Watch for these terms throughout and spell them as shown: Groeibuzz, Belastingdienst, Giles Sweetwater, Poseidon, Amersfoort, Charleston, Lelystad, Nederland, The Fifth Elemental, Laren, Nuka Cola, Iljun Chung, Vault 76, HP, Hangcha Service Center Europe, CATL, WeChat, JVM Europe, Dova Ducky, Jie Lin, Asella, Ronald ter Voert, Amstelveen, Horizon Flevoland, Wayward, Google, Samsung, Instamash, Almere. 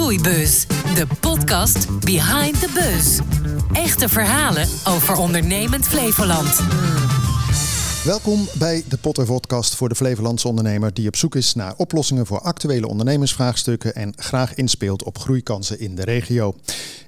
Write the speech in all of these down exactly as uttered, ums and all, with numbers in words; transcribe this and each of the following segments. Groeibuzz, de podcast Behind the Buzz. Echte verhalen over ondernemend Flevoland. Welkom bij de Potter-podcast voor de Flevolandse ondernemer die op zoek is naar oplossingen voor actuele ondernemersvraagstukken en graag inspeelt op groeikansen in de regio.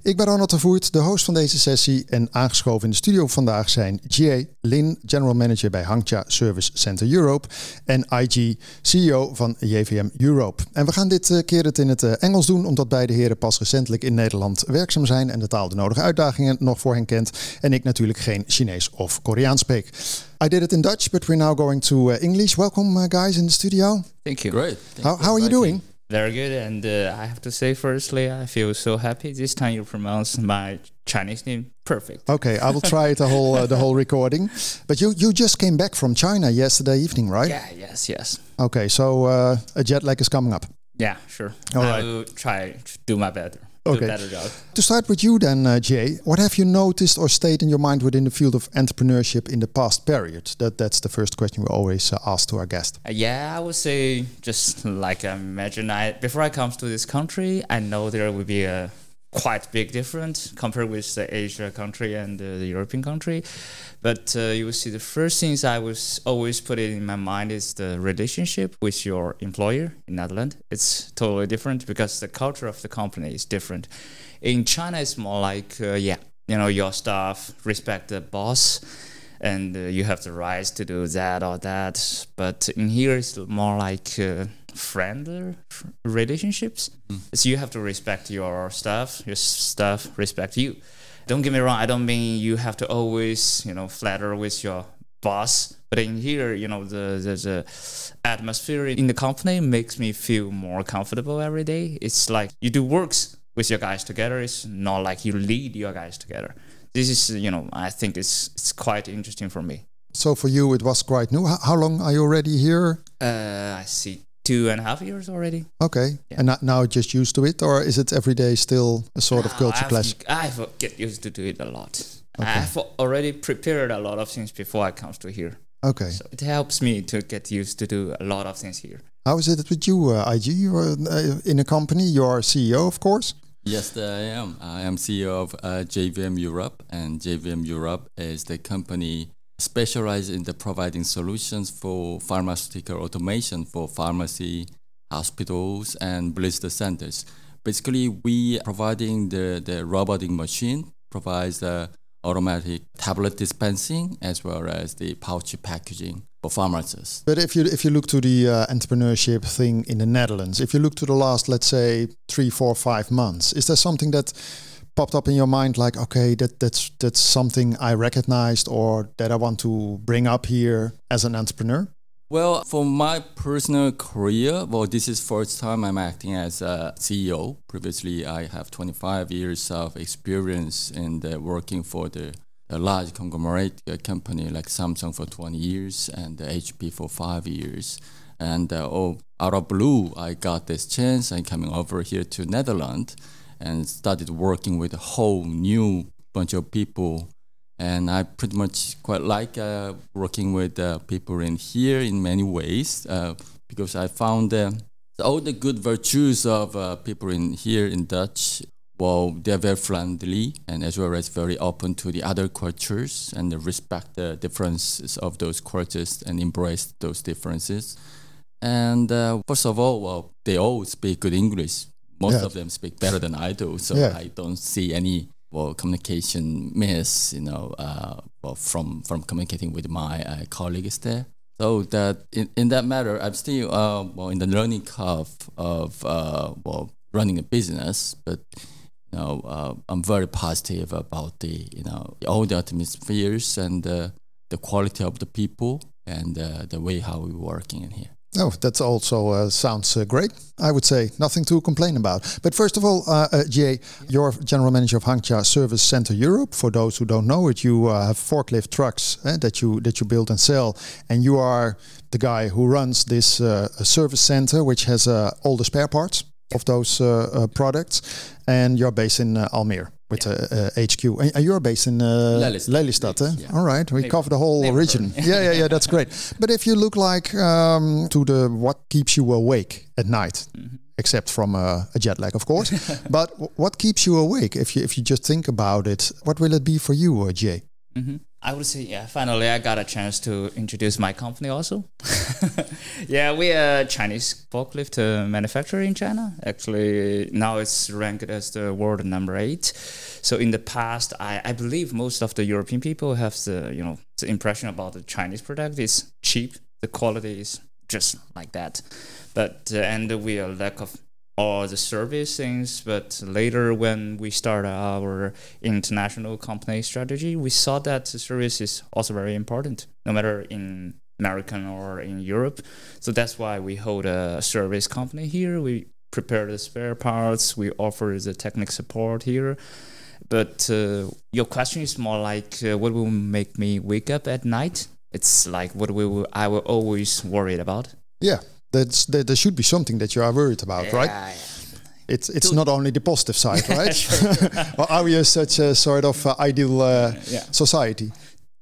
Ik ben Ronald ter Voert, de host van deze sessie, en aangeschoven in de studio vandaag zijn Jie Lin, General Manager bij Hangcha Service Center Europe, en I G, C E O van J V M Europe. En we gaan dit keer het in het Engels doen, omdat beide heren pas recentelijk in Nederland werkzaam zijn en de taal de nodige uitdagingen nog voor hen kent en ik natuurlijk geen Chinees of Koreaans spreek. I did it in Dutch, but we're now going to uh, English. Welcome, uh, guys, in the studio. Thank you. Great. Thank how you how are you doing? Me. Very good, and uh, I have to say, firstly, I feel so happy. This time you pronounced my Chinese name perfect. Okay, I will try the whole uh, the whole recording. But you, you just came back from China yesterday evening, right? Yeah, yes, yes. Okay, so uh, a jet lag is coming up. Yeah, sure. All I right. will try to do my better. Okay. Do better job. To start with you then, uh, Jie, what have you noticed or stayed in your mind within the field of entrepreneurship in the past period? That That's the first question we always uh, ask to our guest. Uh, yeah, I would say, just like I imagine, I, before I come to this country, I know there will be a quite big difference compared with the Asia country and uh, the European country. But uh, you will see the first things I was always put in my mind is the relationship with your employer in Netherlands. It's totally different because the culture of the company is different. In China, it's more like, uh, yeah, you know, your staff respect the boss and uh, you have the rights to do that or that. But in here, it's more like... Uh, friendly relationships. Mm. So you have to respect your staff, your staff respect you. Don't get me wrong, I don't mean you have to always, you know, flatter with your boss. But in here, you know, the, the, the atmosphere in the company makes me feel more comfortable every day. It's like you do works with your guys together. It's not like you lead your guys together. This is, you know, I think it's it's quite interesting for me. So for you, it was quite new. How, how long are you already here? Uh, I see. Two and a half years already. Okay, yeah. And now just used to it, or is it every day still a sort of culture clash? I get used to do it a lot. Okay. I've already prepared a lot of things before I come to here. Okay, so it helps me to get used to do a lot of things here. How is it with you, uh, I G? You're uh, in a company. You are C E O, of course. Yes, I am. I am C E O of uh, J V M Europe, and J V M Europe is the company specialized in the providing solutions for pharmaceutical automation for pharmacy, hospitals, and blister centers. Basically, we providing the, the robotic machine, provides the automatic tablet dispensing as well as the pouch packaging for pharmacists. But if you if you look to the uh, entrepreneurship thing in the Netherlands, if you look to the last, let's say, three, four, five months, is there something that popped up in your mind like, okay, that that's that's something I recognized or that I want to bring up here as an entrepreneur? Well, for my personal career, well, this is first time I'm acting as a C E O. Previously, I have twenty-five years of experience in the working for the a large conglomerate company like Samsung for twenty years and the H P for five years. And uh, oh, out of blue, I got this chance. I'm coming over here to Netherlands and started working with a whole new bunch of people. And I pretty much quite like uh, working with uh, people in here in many ways uh, because I found uh, all the good virtues of uh, people in here in Dutch. Well, they're very friendly and as well as very open to the other cultures and they respect the differences of those cultures and embrace those differences. And uh, first of all, well, they all speak good English. Most yeah. of them speak better than I do, so yeah. I don't see any well communication miss, you know, uh, well, from from communicating with my uh, colleagues there. So that in, in that matter, I'm still uh, well in the learning curve of uh, well running a business, but you know, uh, I'm very positive about the you know all the atmospheres and uh, the quality of the people and uh, the way how we're working in here. Oh, that also uh, sounds uh, great. I would say nothing to complain about. But first of all, uh, uh, Jie, you're General Manager of Hangcha Service Center Europe. For those who don't know it, you uh, have forklift trucks eh, that you that you build and sell. And you are the guy who runs this uh, service center, which has uh, all the spare parts of those uh, uh, products. And you're based in uh, Almere. with yeah. uh, uh, H Q. And, and you're based in uh, Lelystad. Lelystad, Lelystad eh? yeah. All right, we Neighbor. cover the whole Neighbor. region. yeah, yeah, yeah, that's great. But if you look like um, to the what keeps you awake at night, mm-hmm. except from a, a jet lag, of course, but w- what keeps you awake? If you if you just think about it, what will it be for you, uh, Jie? Mm-hmm. I would say, yeah, finally I got a chance to introduce my company also. yeah, we are Chinese forklift uh, manufacturer in China. Actually, now it's ranked as the world number eight. So in the past, I, I believe most of the European people have the, you know, the impression about the Chinese product is cheap. The quality is just like that. But, uh, and we are lack of all the service things, but later when we started our international company strategy, we saw that the service is also very important, no matter in American or in Europe. So that's why we hold a service company here. We prepare the spare parts, we offer the technical support here. But uh, your question is more like, uh, what will make me wake up at night? It's like what we will, I will always worry about. Yeah. That's, there, there should be something that you are worried about, yeah, right? Yeah. It's it's Dude. not only the positive side, right? Or are we such a sort of uh, ideal uh, yeah. society?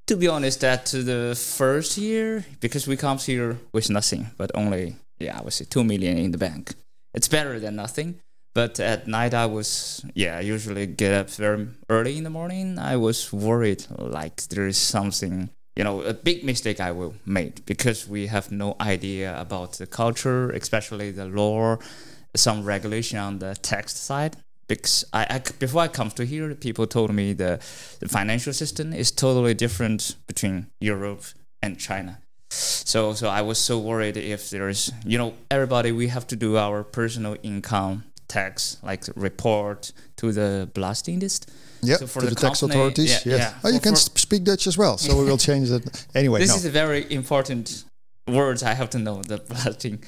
To be honest, that the first year, because we come here with nothing, but only, yeah, I would say two million in the bank. It's better than nothing. But at night, I was, yeah, I usually get up very early in the morning. I was worried, like there is something... You know, a big mistake I will make because we have no idea about the culture, especially the law, some regulation on the tax side. Because I, I, before I come to here, people told me the, the financial system is totally different between Europe and China. So, so I was so worried if there is, you know, everybody, we have to do our personal income tax, like report to the belastingdienst. Yeah, so for to the, the tax company, authorities. Yeah, yeah. yeah. Oh, you for, can for speak Dutch as well, so we will change that anyway. This no. is a very important words I have to know, the blasting.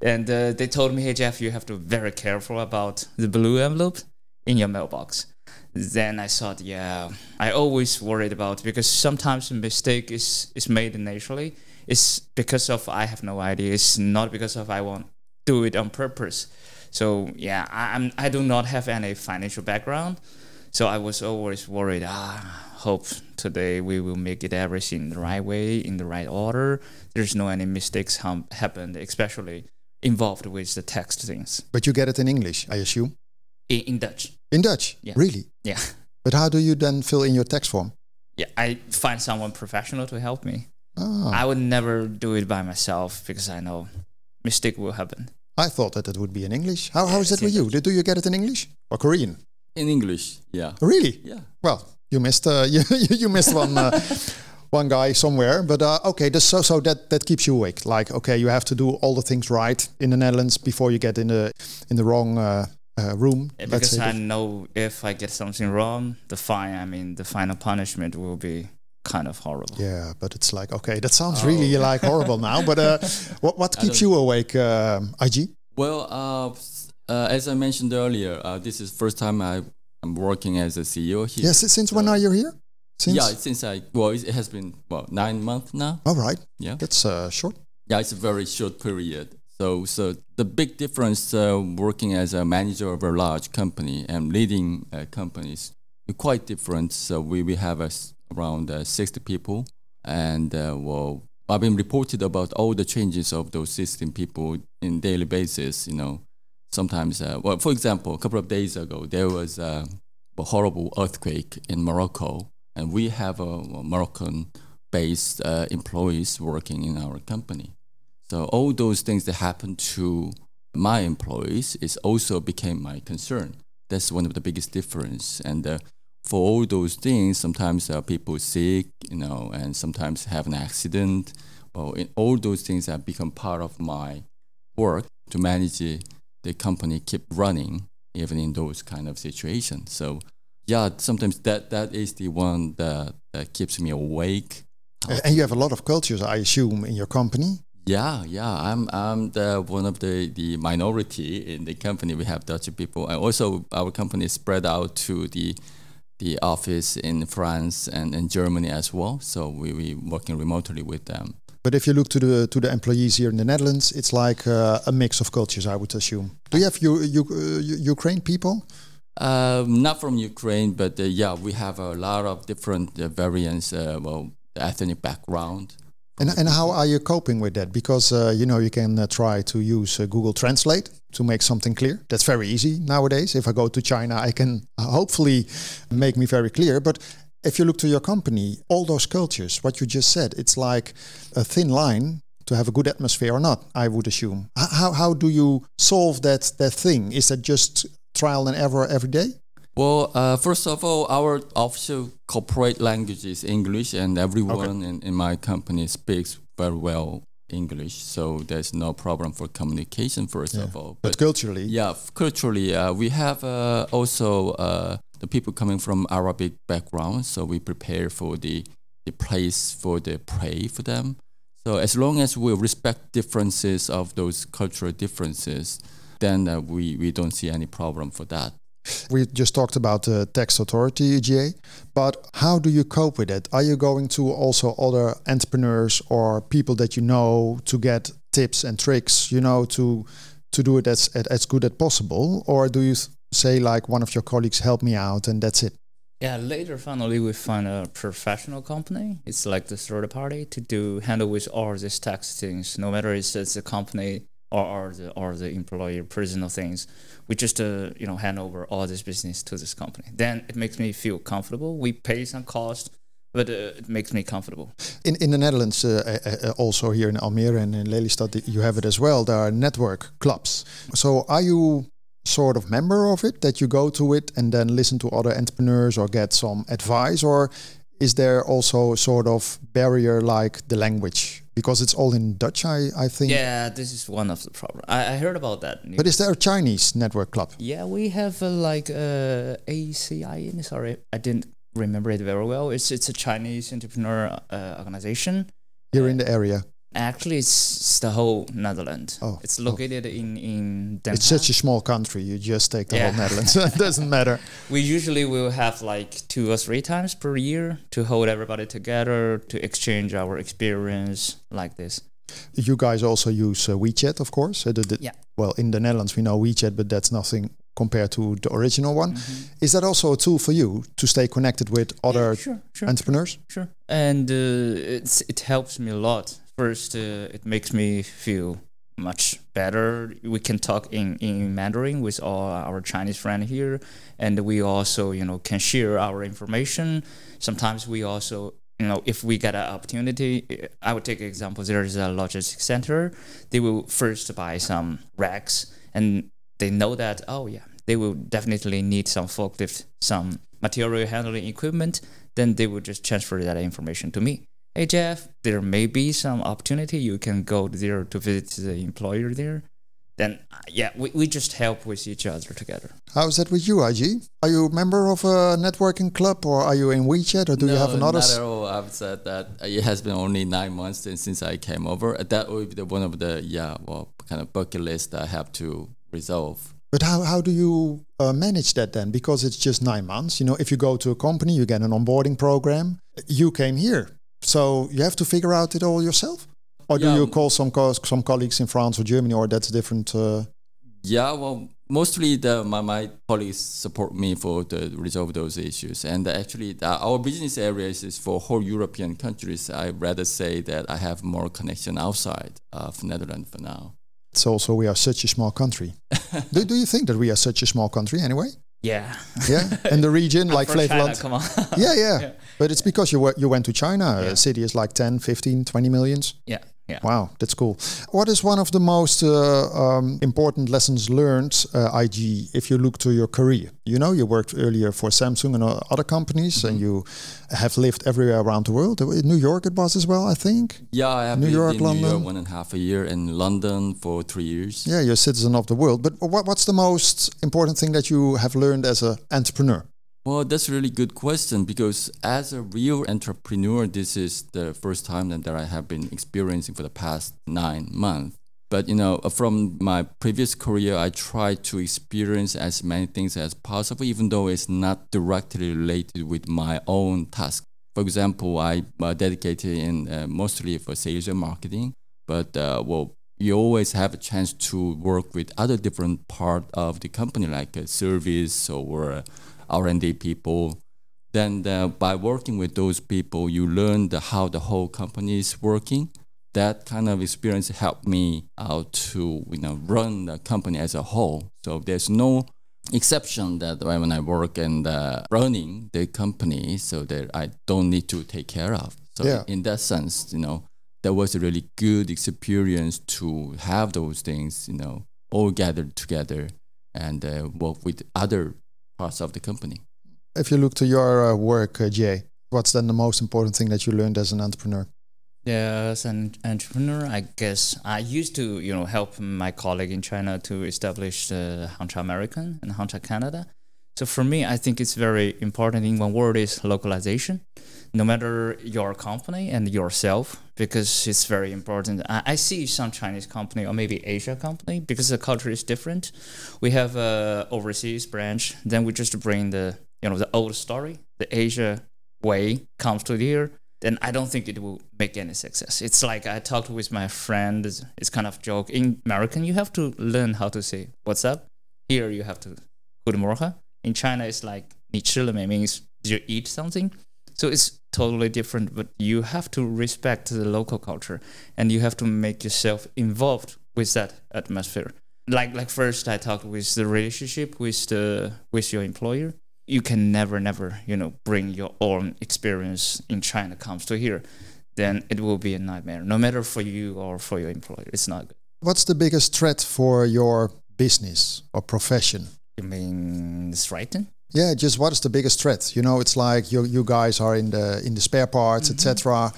And uh, they told me, hey, Jeff, you have to be very careful about the blue envelope in your mailbox. Then I thought, yeah, I always worried about because sometimes a mistake is, is made naturally. It's because of I have no idea. It's not because of I won't do it on purpose. So, yeah, I, I'm, I do not have any financial background. So I was always worried, ah, hope today we will make it everything the right way, in the right order. There's no any mistakes hum- happened, especially involved with the text things. But you get it in English, I assume? In, in Dutch. In Dutch? Yeah. Really? Yeah. But how do you then fill in your tax form? Yeah, I find someone professional to help me. Oh. I would never do it by myself because I know mistake will happen. I thought that it would be in English. How, yeah, how is that with you? Did, do you get it in English or Korean? In English, yeah. Really? Yeah. Well, you missed uh, you, you missed one uh, one guy somewhere, but uh, okay. This, so so that, that keeps you awake. Like okay, you have to do all the things right in the Netherlands before you get in the in the wrong uh, uh, room. Yeah, because I know if I get something wrong, the fine. I mean, the final punishment will be kind of horrible. Yeah, but it's like okay, that sounds oh. really like horrible now. But uh, what what keeps you awake, uh, I G? Well. Uh, Uh, as I mentioned earlier, uh, this is first time I am working as a C E O here. Yes, since so when are you here? Since? Yeah, since I well, it has been well nine months now. All right. Yeah, that's uh, short. Yeah, it's a very short period. So, so the big difference uh, working as a manager of a large company and leading uh, companies is quite different. So we we have uh, around uh, sixty people, and uh, well, I've been reported about all the changes of those sixty people in daily basis. You know. Sometimes, uh, well, for example, a couple of days ago, there was uh, a horrible earthquake in Morocco, and we have a, a Moroccan-based uh, employees working in our company. So all those things that happened to my employees is also became my concern. That's one of the biggest difference. And uh, for all those things, sometimes uh, people sick, you know, and sometimes have an accident. Well, in all those things have become part of my work to manage it. The company keep running even in those kind of situations. So, yeah, sometimes that, that is the one that, that keeps me awake. And you have a lot of cultures, I assume, in your company. Yeah, yeah. I'm I'm the one of the, the minority in the company. We have Dutch people, and also our company is spread out to the the office in France and in Germany as well. So we we working remotely with them. But if you look to the to the employees here in the Netherlands, it's like uh, a mix of cultures, I would assume. Do you have you, you, uh, Ukraine people? Um, not from Ukraine, but uh, yeah, we have a lot of different uh, variants, uh, well, ethnic background. And, and how are you coping with that? Because, uh, you know, you can uh, try to use uh, Google Translate to make something clear. That's very easy nowadays. If I go to China, I can hopefully make me very clear. But if you look to your company, all those cultures, what you just said, it's like a thin line to have a good atmosphere or not, I would assume. How, how do you solve that, that thing? Is that just trial and error every day? Well, uh, first of all, our official corporate language is English, and everyone okay. in, in my company speaks very well English, so there's no problem for communication, first yeah. of all. But, but culturally? Yeah, culturally, uh, we have uh, also uh, the people coming from Arabic background, so we prepare for the, the place for the pray for them. So as long as we respect differences of those cultural differences, then uh, we, we don't see any problem for that. We just talked about the uh, tax authority, Jie, but how do you cope with it? Are you going to also other entrepreneurs or people that you know to get tips and tricks, you know, to to do it as as good as possible? Or do you say like one of your colleagues help me out and that's it? Yeah, later finally we find a professional company. It's like the third party to do handle with all these tax things, no matter if it's a company or the or the employer personal things. We just uh, you know hand over all this business to this company. Then it makes me feel comfortable. We pay some cost, but uh, it makes me comfortable. In in the Netherlands, uh, uh, also here in Almere and in Lelystad, you have it as well. There are network clubs. So are you sort of member of it that you go to it and then listen to other entrepreneurs or get some advice, or is there also a sort of barrier like the language? Because it's all in Dutch, I, I think. Yeah, this is one of the problems. I, I heard about that. But is there a Chinese network club? Yeah, we have a, like uh, A C I N. Sorry, I didn't remember it very well. It's it's a Chinese entrepreneur uh, organization. Here uh, in the area? Actually, it's the whole Netherlands. Oh, it's located oh. in, in Denmark. It's such a small country. You just take the yeah. whole Netherlands. It doesn't matter. We usually will have like two or three times per year to hold everybody together, to exchange our experience like this. You guys also use uh, WeChat, of course. Uh, the, the, yeah. Well, in the Netherlands, we know WeChat, but that's nothing compared to the original one. Mm-hmm. Is that also a tool for you to stay connected with other yeah, sure, sure, entrepreneurs? Sure. sure. And uh, it's, it helps me a lot. First, uh, it makes me feel much better. We can talk in, in Mandarin with all our Chinese friends here, and we also, you know, can share our information. Sometimes we also, you know, if we get an opportunity, I would take an example. There is a logistics center. They will first buy some racks, and they know that, oh yeah, they will definitely need some forklift, some material handling equipment. Then they will just transfer that information to me. Hey Jeff, there may be some opportunity you can go there to visit the employer there. Then, yeah, we, we just help with each other together. How's that with you, I G? Are you a member of a networking club, or are you in WeChat, or do no, you have another? No, not at all. I've said that it has been only nine months since I came over. That would be one of the, yeah, well, kind of bucket list I have to resolve. But how, how do you uh, manage that then? Because it's just nine months. You know, if you go to a company, you get an onboarding program. You came here. So you have to figure out it all yourself? Or do yeah, you call some co- some colleagues in France or Germany, or that's different? Uh... Yeah, well, mostly the, my, my colleagues support me for to resolve those issues. And actually, the, our business areas is for whole European countries. I rather say that I have more connection outside of Netherlands for now. It's also we are such a small country. do, do you think that we are such a small country anyway? Yeah, yeah, and the region like Flevoland. China, come on. yeah, yeah, yeah, but it's yeah. because you were, you went to China. Yeah. A city is like ten, fifteen, twenty millions. Yeah, yeah. Wow, that's cool. What is one of the most uh, um, important lessons learned, uh, I G? If you look to your career, you know, you worked earlier for Samsung and other companies, mm-hmm. and you have lived everywhere around the world. In New York, it was as well, I think. Yeah, I have New lived York, in London. New York one and a half a year, in London for three years. Yeah, you're a citizen of the world. But what, what's the most important thing that you have learned as an entrepreneur? Well, that's a really good question, because as a real entrepreneur, this is the first time that I have been experiencing for the past nine months. But, you know, from my previous career, I try to experience as many things as possible, even though it's not directly related with my own task. For example, I uh, dedicated in uh, mostly for sales and marketing, but, uh, well, you always have a chance to work with other different part of the company, like a service or R and D people. Then uh, by working with those people, you learn the, how the whole company is working. That kind of experience helped me out to you know run the company as a whole. So there's no exception that when I work and uh, running the company, so that I don't need to take care of. So yeah. in that sense, you know, that was a really good experience to have those things, you know, all gathered together and uh, work with other parts of the company. If you look to your uh, work, uh, Jie, what's then the most important thing that you learned as an entrepreneur? Yeah, as an entrepreneur, I guess I used to, you know, help my colleague in China to establish the uh, Hangcha American and Hangcha Canada. So for me, I think it's very important in one word is localization, no matter your company and yourself, because it's very important. I, I see some Chinese company or maybe Asia company, because the culture is different. We have a overseas branch, then we just bring the, you know, the old story, the Asia way comes to here. Then I don't think it will make any success. It's like I talked with my friend, it's, it's kind of joke. In American, you have to learn how to say, what's up? Here you have to, good morning. In China, it's like, 你吃了没, means you eat something. So it's totally different, but you have to respect the local culture and you have to make yourself involved with that atmosphere. Like like first I talked with the relationship with the with your employer. You can never, never, you know, bring your own experience in China comes to here. Then it will be a nightmare, no matter for you or for your employer. It's not good. What's the biggest threat for your business or profession? You mean threaten? Yeah, just what is the biggest threat? You know, it's like you you guys are in the in the spare parts, mm-hmm. et cetera.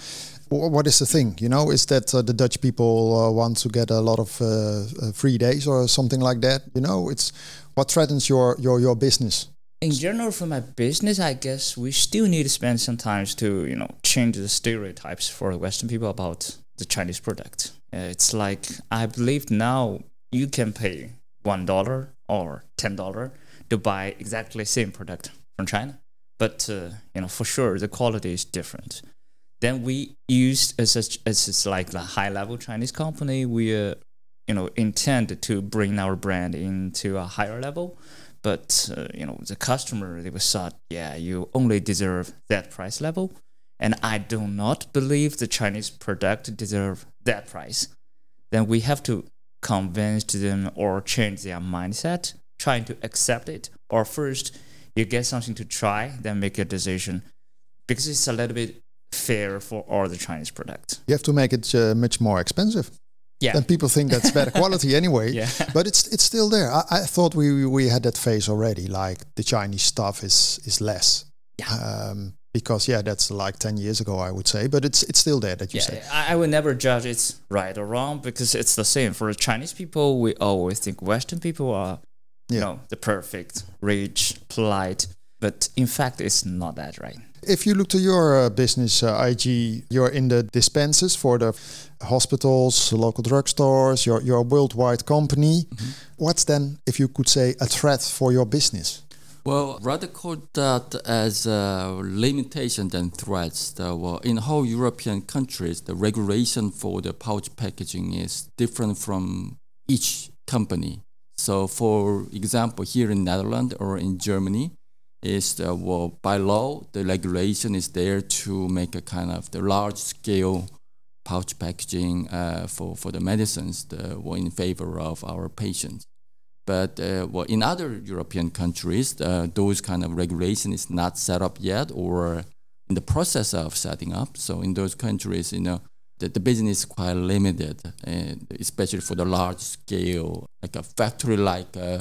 What is the thing? You know, is that uh, the Dutch people uh, want to get a lot of uh, uh, free days or something like that? You know, it's what threatens your your your business. In general, for my business, I guess we still need to spend some time to, you know, change the stereotypes for Western people about the Chinese product. Uh, it's like, I believe now you can pay one dollar or ten dollars to buy exactly the same product from China. But, uh, you know, for sure, the quality is different. Then we used, as, a, as it's like the high-level Chinese company, we, uh, you know, intend to bring our brand into a higher level. But, uh, you know, the customer, they were thought, yeah, you only deserve that price level. And I do not believe the Chinese product deserve that price. Then we have to convince them or change their mindset, trying to accept it. Or first, you get something to try, then make a decision. Because it's a little bit fair for all the Chinese products. You have to make it uh, much more expensive. Yeah. And people think that's better quality anyway, yeah. But it's it's still there. I, I thought we we had that phase already, like the Chinese stuff is is less. Yeah. Um, because, yeah, that's like ten years ago, I would say, but it's it's still there that you yeah, say. I, I would never judge it's right or wrong because it's the same. For Chinese people, we always think Western people are, you yeah. know, the perfect, rich, polite. But in fact, it's not that right. If you look to your uh, business, uh, I G, you're in the dispensers for the hospitals, local drugstores, you're, you're a worldwide company. Mm-hmm. What's then, if you could say, a threat for your business? Well, rather call that as a limitation than threats. The, well, in whole European countries, the regulation for the pouch packaging is different from each company. So, for example, here in Netherlands or in Germany, is the, well, by law, the regulation is there to make a kind of the large-scale pouch packaging uh, for, for the medicines the, well, in favor of our patients. But uh, well, in other European countries, uh, those kind of regulation is not set up yet or in the process of setting up. So in those countries, you know, the, the business is quite limited, and especially for the large-scale, like a factory-like uh,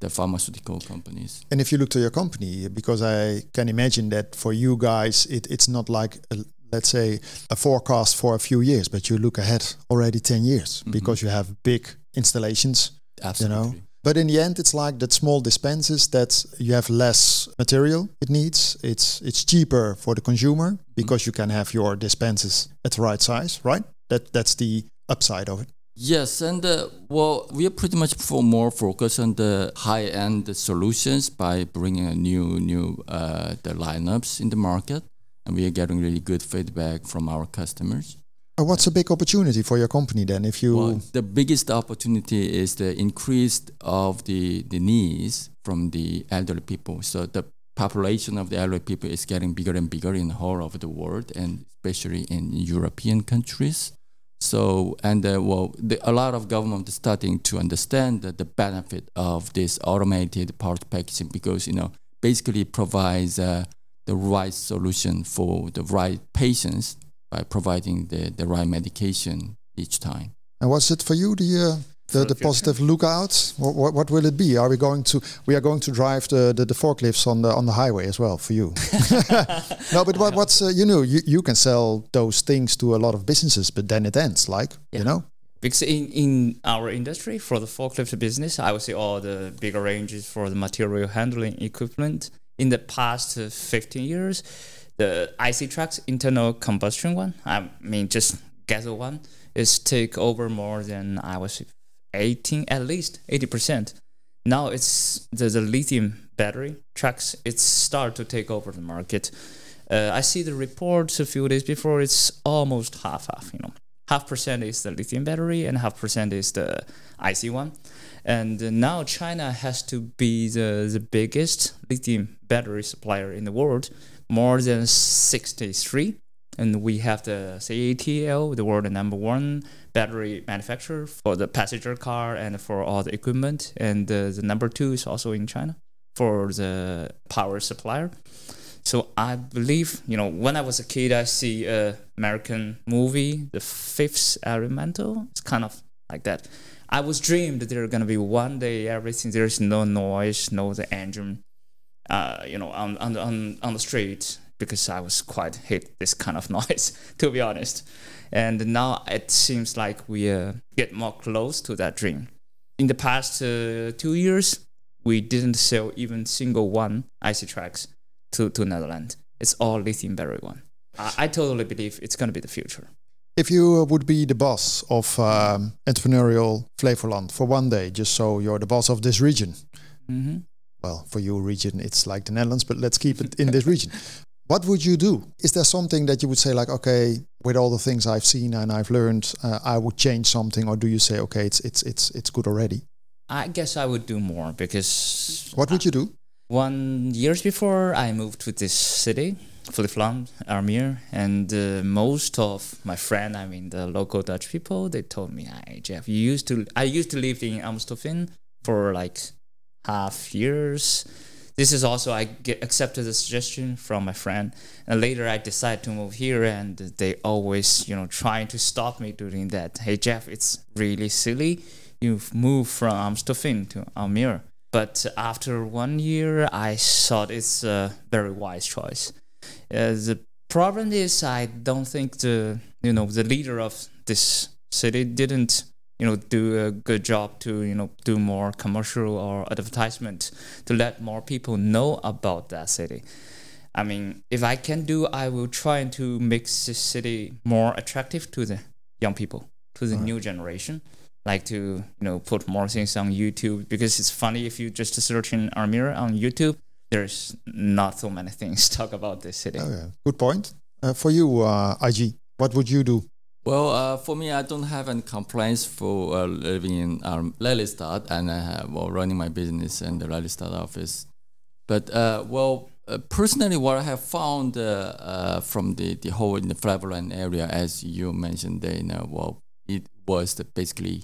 the pharmaceutical companies. And if you look to your company, because I can imagine that for you guys, it, it's not like, a, let's say, a forecast for a few years, but you look ahead already ten years mm-hmm. because you have big installations, Absolutely. You know. But in the end, it's like that small dispensers that you have less material it needs. It's it's cheaper for the consumer mm-hmm. because you can have your dispensers at the right size, right? That That's the upside of it. Yes, and uh, well, we are pretty much for more focused on the high-end solutions by bringing a new new uh, the lineups in the market, and we are getting really good feedback from our customers. What's a big opportunity for your company then? If you well, the biggest opportunity is the increase of the, the needs from the elderly people. So the population of the elderly people is getting bigger and bigger in the whole of the world, and especially in European countries. So, and uh, well, the, a lot of government is starting to understand that the benefit of this automated part packaging, because, you know, basically provides uh, the right solution for the right patients by providing the, the right medication each time. And what's it for you, the... Uh The, the positive lookouts. What, what, what will it be? Are we going to we are going to drive the, the, the forklifts on the on the highway as well for you? No, but what, what's uh, you know you, you can sell those things to a lot of businesses, but then it ends like yeah. you know. Because in, in our industry for the forklift business, I would say all the bigger ranges for the material handling equipment in the past fifteen years, the I C trucks, internal combustion one, I mean just gasoline one, is take over more than I was. eighteen at least eighty percent. Now it's the, the lithium battery trucks. It's start to take over the market. Uh, I see the reports a few days before. It's almost half half. You know, half percent is the lithium battery and half percent is the I C one. And now China has to be the, the biggest lithium battery supplier in the world, more than sixty-three. And we have the C A T L, the world number one battery manufacturer for the passenger car and for all the equipment. And uh, the number two is also in China for the power supplier. So I believe, you know, when I was a kid, I see an American movie, The Fifth Elemental. It's kind of like that. I was dreamed that there's going to be one day everything. There's no noise, no the engine, uh, you know, on on on, on the street. Because I was quite hate this kind of noise, to be honest. And now it seems like we uh, get more close to that dream. In the past uh, two years, we didn't sell even single one I C tracks to, to Netherlands. It's all lithium battery one. I, I totally believe it's going to be the future. If you would be the boss of um, entrepreneurial Flevoland for one day, just so you're the boss of this region. Mm-hmm. Well, for your region, it's like the Netherlands, but let's keep it in this region. What would you do? Is there something that you would say like, okay, with all the things I've seen and I've learned, uh, I would change something? Or do you say, okay, it's it's it's it's good already? I guess I would do more because... What would I, you do? One years before I moved to this city, Flevoland, Almere, and uh, most of my friend, I mean the local Dutch people, they told me, hey, Jeff, you used to, I used to live in Amstelveen for like half years. This is also, I get accepted the suggestion from my friend. And later I decided to move here, and they always, you know, trying to stop me doing that. Hey, Jeff, it's really silly. You've moved from Amstelveen to Almere. But after one year, I thought it's a very wise choice. Uh, the problem is I don't think the, you know, the leader of this city didn't you know, do a good job to, you know, do more commercial or advertisement to let more people know about that city. I mean, if I can do, I will try to make this city more attractive to the young people, to the All right. new generation. Like to, you know, put more things on YouTube, because it's funny if you just search in Almere on YouTube, there's not so many things to talk about this city. Oh, yeah. Good point. Uh, for you, uh, I G, what would you do? Well, uh, for me, I don't have any complaints for uh, living in um, Lelystad, and I have well, running my business in the Lelystad office. But, uh, well, uh, personally, what I have found uh, uh, from the, the whole in the Flevoland area, as you mentioned, they, you know, well, it was the basically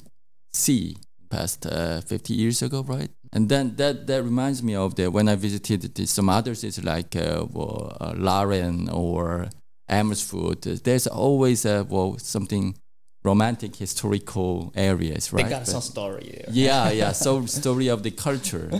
sea past uh, fifty years ago, right? And then that, that reminds me of the when I visited the, some other cities like uh, well, uh, Laren or Amersfoort, uh, there's always uh, well something romantic, historical areas, right? They got but some story. Yeah, yeah, so story of the culture.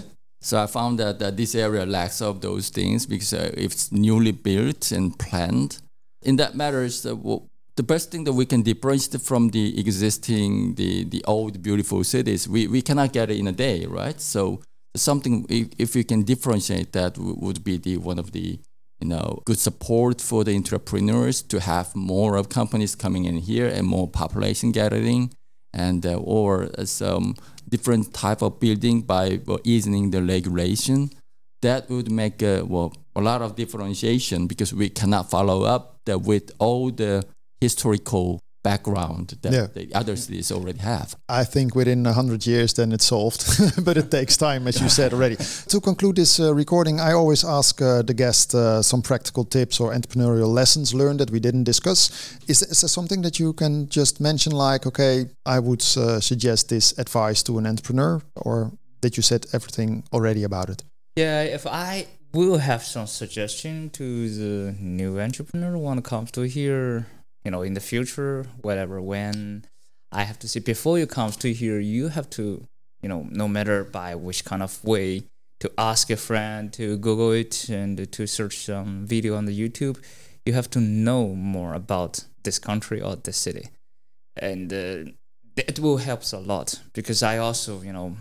So I found that, that this area lacks of those things because uh, it's newly built and planned. In that matter, uh, well, the best thing that we can differentiate from the existing, the, the old beautiful cities, we, we cannot get it in a day, right? So something, if, if we can differentiate that, w- would be the one of the you know, good support for the entrepreneurs to have more of companies coming in here and more population gathering, and uh, or uh, some different type of building by uh, easing the regulation. That would make uh, well a lot of differentiation, because we cannot follow up the, with all the historical background that yeah. the other cities already have. I think within one hundred years then it's solved, but it takes time, as you said already. To conclude this uh, recording, I always ask uh, the guest uh, some practical tips or entrepreneurial lessons learned that we didn't discuss. Is, is there something that you can just mention, like, okay, I would uh, suggest this advice to an entrepreneur, or that you said everything already about it? Yeah, if I will have some suggestion to the new entrepreneur who want to come to here, you know, in the future, whatever, when I have to say, before you come to here, you have to, you know, no matter by which kind of way, to ask a friend, to Google it, and to search some video on the YouTube, you have to know more about this country or this city. And uh, it will help a lot, because I also, you know,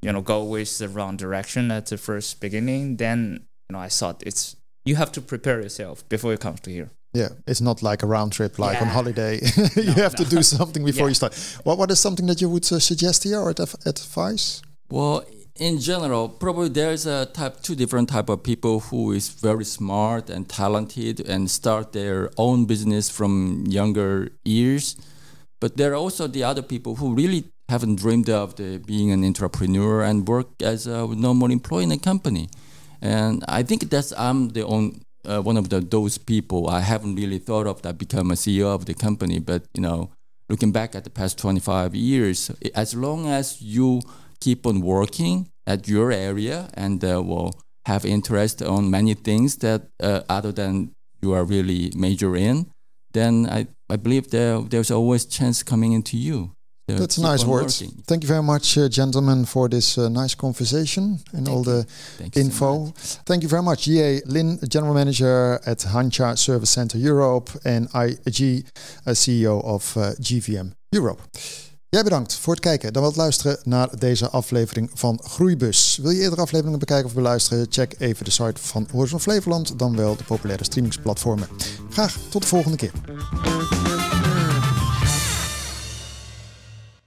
you know, go with the wrong direction at the first beginning. Then, you know, I thought it's, you have to prepare yourself before you come to here. Yeah, it's not like a round trip, like yeah. on holiday. No, you have no. to do something before yeah. you start. What What is something that you would uh, suggest here or adv- advise? Well, in general, probably there's a type, two different type of people who is very smart and talented and start their own business from younger years. But there are also the other people who really haven't dreamed of the, being an entrepreneur and work as a normal employee in a company. And I think that's I'm the only... Uh, one of the, those people. I haven't really thought of that, become a C E O of the company, but you know, looking back at the past twenty-five years, as long as you keep on working at your area and uh, will have interest on many things that uh, other than you are really major in, then I, I believe there there's always chance coming into you. So that's nice words. Working. Thank you very much, uh, gentlemen, for this uh, nice conversation and Thank all the Thank info. You so Thank you very much, Jie Lin, General Manager at Hangcha Service Center Europe, en I G, uh, C E O of uh, J V M Europe. Jij bedankt voor het kijken en wel het luisteren naar deze aflevering van Groeibuzz. Wil je eerdere afleveringen bekijken of beluisteren? Check even de site van Horizon Flevoland, dan wel de populaire streamingsplatformen. Graag tot de volgende keer.